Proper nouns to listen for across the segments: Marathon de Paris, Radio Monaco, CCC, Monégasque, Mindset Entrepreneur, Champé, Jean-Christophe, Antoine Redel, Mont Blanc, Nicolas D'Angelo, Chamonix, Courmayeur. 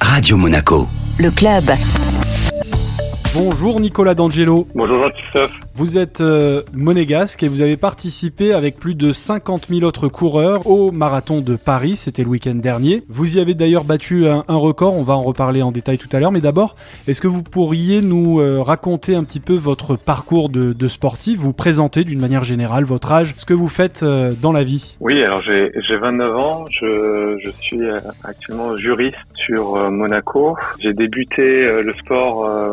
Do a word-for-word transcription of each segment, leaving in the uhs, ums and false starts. Radio Monaco. Le club. Bonjour Nicolas D'Angelo. Bonjour Jean-Christophe. Vous êtes euh, monégasque et vous avez participé avec plus de cinquante mille autres coureurs au Marathon de Paris, c'était le week-end dernier. Vous y avez d'ailleurs battu un, un record, on va en reparler en détail tout à l'heure. Mais d'abord, est-ce que vous pourriez nous euh, raconter un petit peu votre parcours de, de sportif, vous présenter d'une manière générale votre âge, ce que vous faites euh, dans la vie? Oui, alors j'ai, j'ai vingt-neuf ans, je, je suis actuellement juriste sur euh, Monaco. J'ai débuté euh, le sport... Euh,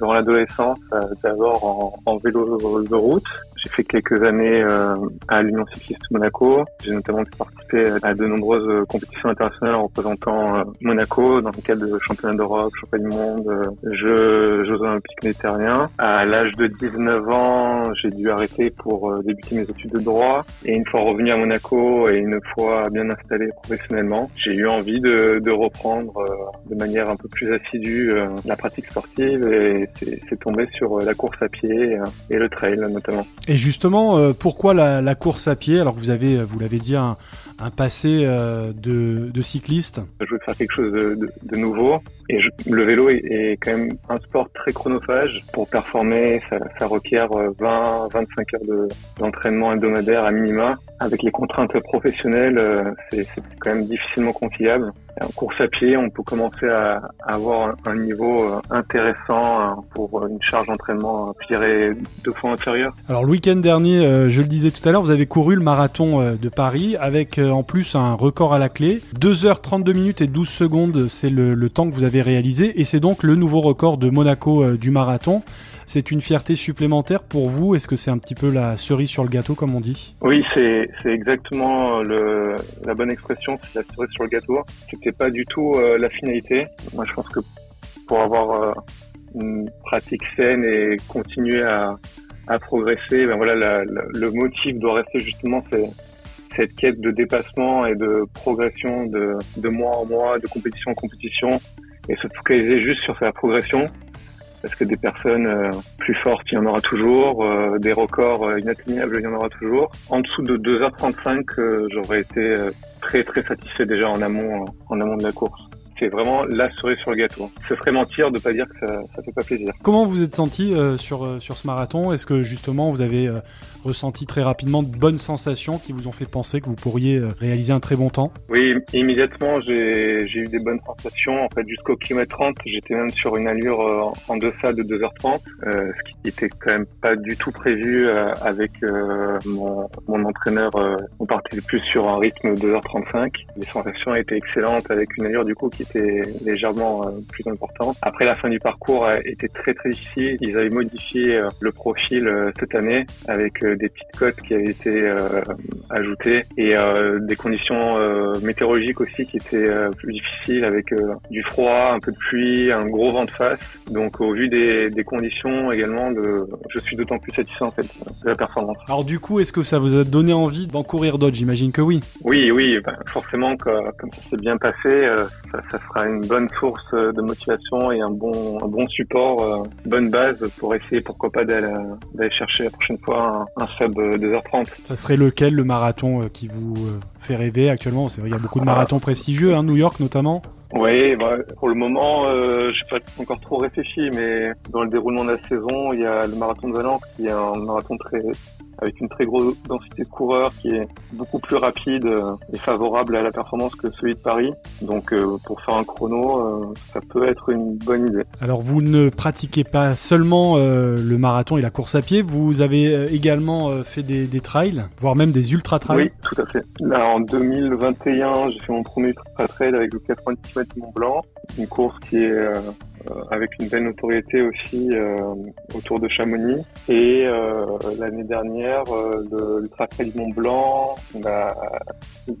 Dans l'adolescence, d'abord en, en vélo de route. J'ai fait quelques années euh, à l'Union cycliste Monaco. J'ai notamment participé à de nombreuses compétitions internationales représentant euh, Monaco dans le cadre de championnats d'Europe, championnats du monde, euh, jeux, jeux olympiques méditerranéens. À l'âge de dix-neuf ans, j'ai dû arrêter pour euh, débuter mes études de droit. Et une fois revenu à Monaco et une fois bien installé professionnellement, j'ai eu envie de, de reprendre euh, de manière un peu plus assidue euh, la pratique sportive et c'est, c'est tombé sur euh, la course à pied euh, et le trail notamment. Et justement, euh, pourquoi la, la course à pied, alors que vous avez, vous l'avez dit, un, un passé euh, de, de cycliste? Je voulais faire quelque chose de, de, de nouveau. Et je, le vélo est, est quand même un sport très chronophage. Pour performer, ça, ça requiert vingt à vingt-cinq heures de, d'entraînement hebdomadaire à minima. Avec les contraintes professionnelles, euh, c'est, c'est quand même difficilement conciliable. En course à pied, on peut commencer à, à avoir un, un niveau intéressant pour une charge d'entraînement, je dirais, deux fois inférieure. Alors le week-end dernier, euh, je le disais tout à l'heure, vous avez couru le marathon de Paris avec euh, en plus un record à la clé. deux heures trente-deux minutes et douze secondes, c'est le, le temps que vous avez réalisé et c'est donc le nouveau record de Monaco euh, du marathon. C'est une fierté supplémentaire pour vous? Est-ce que c'est un petit peu la cerise sur le gâteau comme on dit? Oui, c'est, c'est exactement le, la bonne expression, c'est la cerise sur le gâteau. C'était pas du tout euh, la finalité. Moi je pense que pour avoir euh, une pratique saine et continuer à, à progresser, ben voilà, la, la, le motif doit rester justement c'est cette quête de dépassement et de progression de, de mois en mois, de compétition en compétition. Et se focaliser juste sur sa progression, parce que des personnes euh, plus fortes, il y en aura toujours, euh, des records euh, inatteignables, il y en aura toujours. En dessous de deux heures trente-cinq, euh, j'aurais été euh, très très satisfait déjà en amont, euh, en amont de la course. C'est vraiment la cerise sur le gâteau. Ce serait mentir de ne pas dire que ça ne fait pas plaisir. Comment vous vous êtes senti euh, sur, euh, sur ce marathon? Est-ce que justement vous avez euh, ressenti très rapidement de bonnes sensations qui vous ont fait penser que vous pourriez euh, réaliser un très bon temps? Oui, immédiatement j'ai, j'ai eu des bonnes sensations. En fait, jusqu'au kilomètre trente, j'étais même sur une allure euh, en deçà de deux heures trente, euh, ce qui n'était quand même pas du tout prévu euh, avec euh, mon, mon entraîneur. Euh, on partait plus sur un rythme de deux heures trente-cinq. Les sensations étaient excellentes avec une allure du coup qui était légèrement euh, plus important. Après, la fin du parcours euh, était très très difficile. Ils avaient modifié euh, le profil euh, cette année avec euh, des petites côtes qui avaient été euh, ajoutées et euh, des conditions euh, météorologiques aussi qui étaient euh, plus difficiles avec euh, du froid, un peu de pluie, un gros vent de face. Donc au vu des, des conditions également, de, je suis d'autant plus satisfait en fait de la performance. Alors du coup, est-ce que ça vous a donné envie d'en courir d'autres? J'imagine que oui. Oui, oui, ben, forcément, quoi, comme ça s'est bien passé, euh, ça ça sera une bonne source de motivation et un bon, un bon support, euh, bonne base pour essayer, pourquoi pas, d'aller, d'aller chercher la prochaine fois un, un sub deux heures trente. Ça serait lequel, le marathon euh, qui vous euh, fait rêver actuellement? C'est vrai, il y a beaucoup de marathons prestigieux, hein, New York notamment. Oui, bah, pour le moment, euh, j'ai pas encore trop réfléchi, mais dans le déroulement de la saison, il y a le marathon de Valence, qui est un marathon très, avec une très grosse densité de coureurs, qui est beaucoup plus rapide euh, et favorable à la performance que celui de Paris. Donc, euh, pour faire un chrono, euh, ça peut être une bonne idée. Alors, vous ne pratiquez pas seulement euh, le marathon et la course à pied, vous avez également euh, fait des, des trails, voire même des ultra-trails. Oui, tout à fait. Là, en deux mille vingt et un, j'ai fait mon premier ultra-trail avec le quatre-vingt-dix kilomètres Mont Blanc, une course qui est euh, avec une belle notoriété aussi euh, autour de Chamonix. Et euh, l'année dernière, euh, le, le tracé du Mont Blanc, on a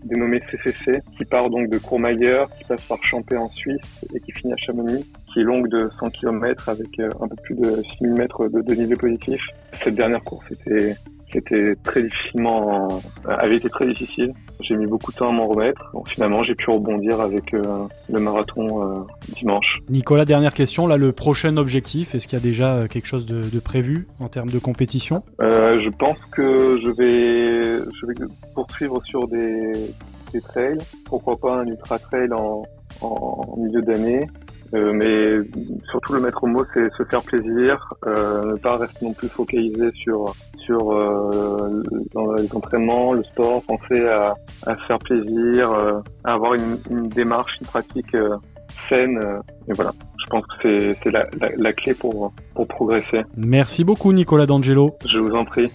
dénommé C C C, qui part donc de Courmayeur, qui passe par Champé en Suisse et qui finit à Chamonix, qui est longue de cent kilomètres avec euh, un peu plus de six mille mètres de dénivelé positif. Cette dernière course était... C'était très difficilement, avait été très difficile. J'ai mis beaucoup de temps à m'en remettre. Bon, finalement, j'ai pu rebondir avec euh, le marathon euh, dimanche. Nicolas, dernière question. Là, le prochain objectif, est-ce qu'il y a déjà quelque chose de, de prévu en termes de compétition? euh, Je pense que je vais, je vais poursuivre sur des, des trails. Pourquoi pas un ultra trail en en milieu d'année. Euh, mais surtout le maître mot, c'est se faire plaisir, euh, ne pas rester non plus focalisé sur sur euh, dans les entraînements, le sport, penser à, à se faire plaisir, euh, à avoir une, une démarche, une pratique euh, saine. Euh, et voilà, je pense que c'est, c'est la, la, la clé pour, pour progresser. Merci beaucoup Nicolas D'Angelo. Je vous en prie.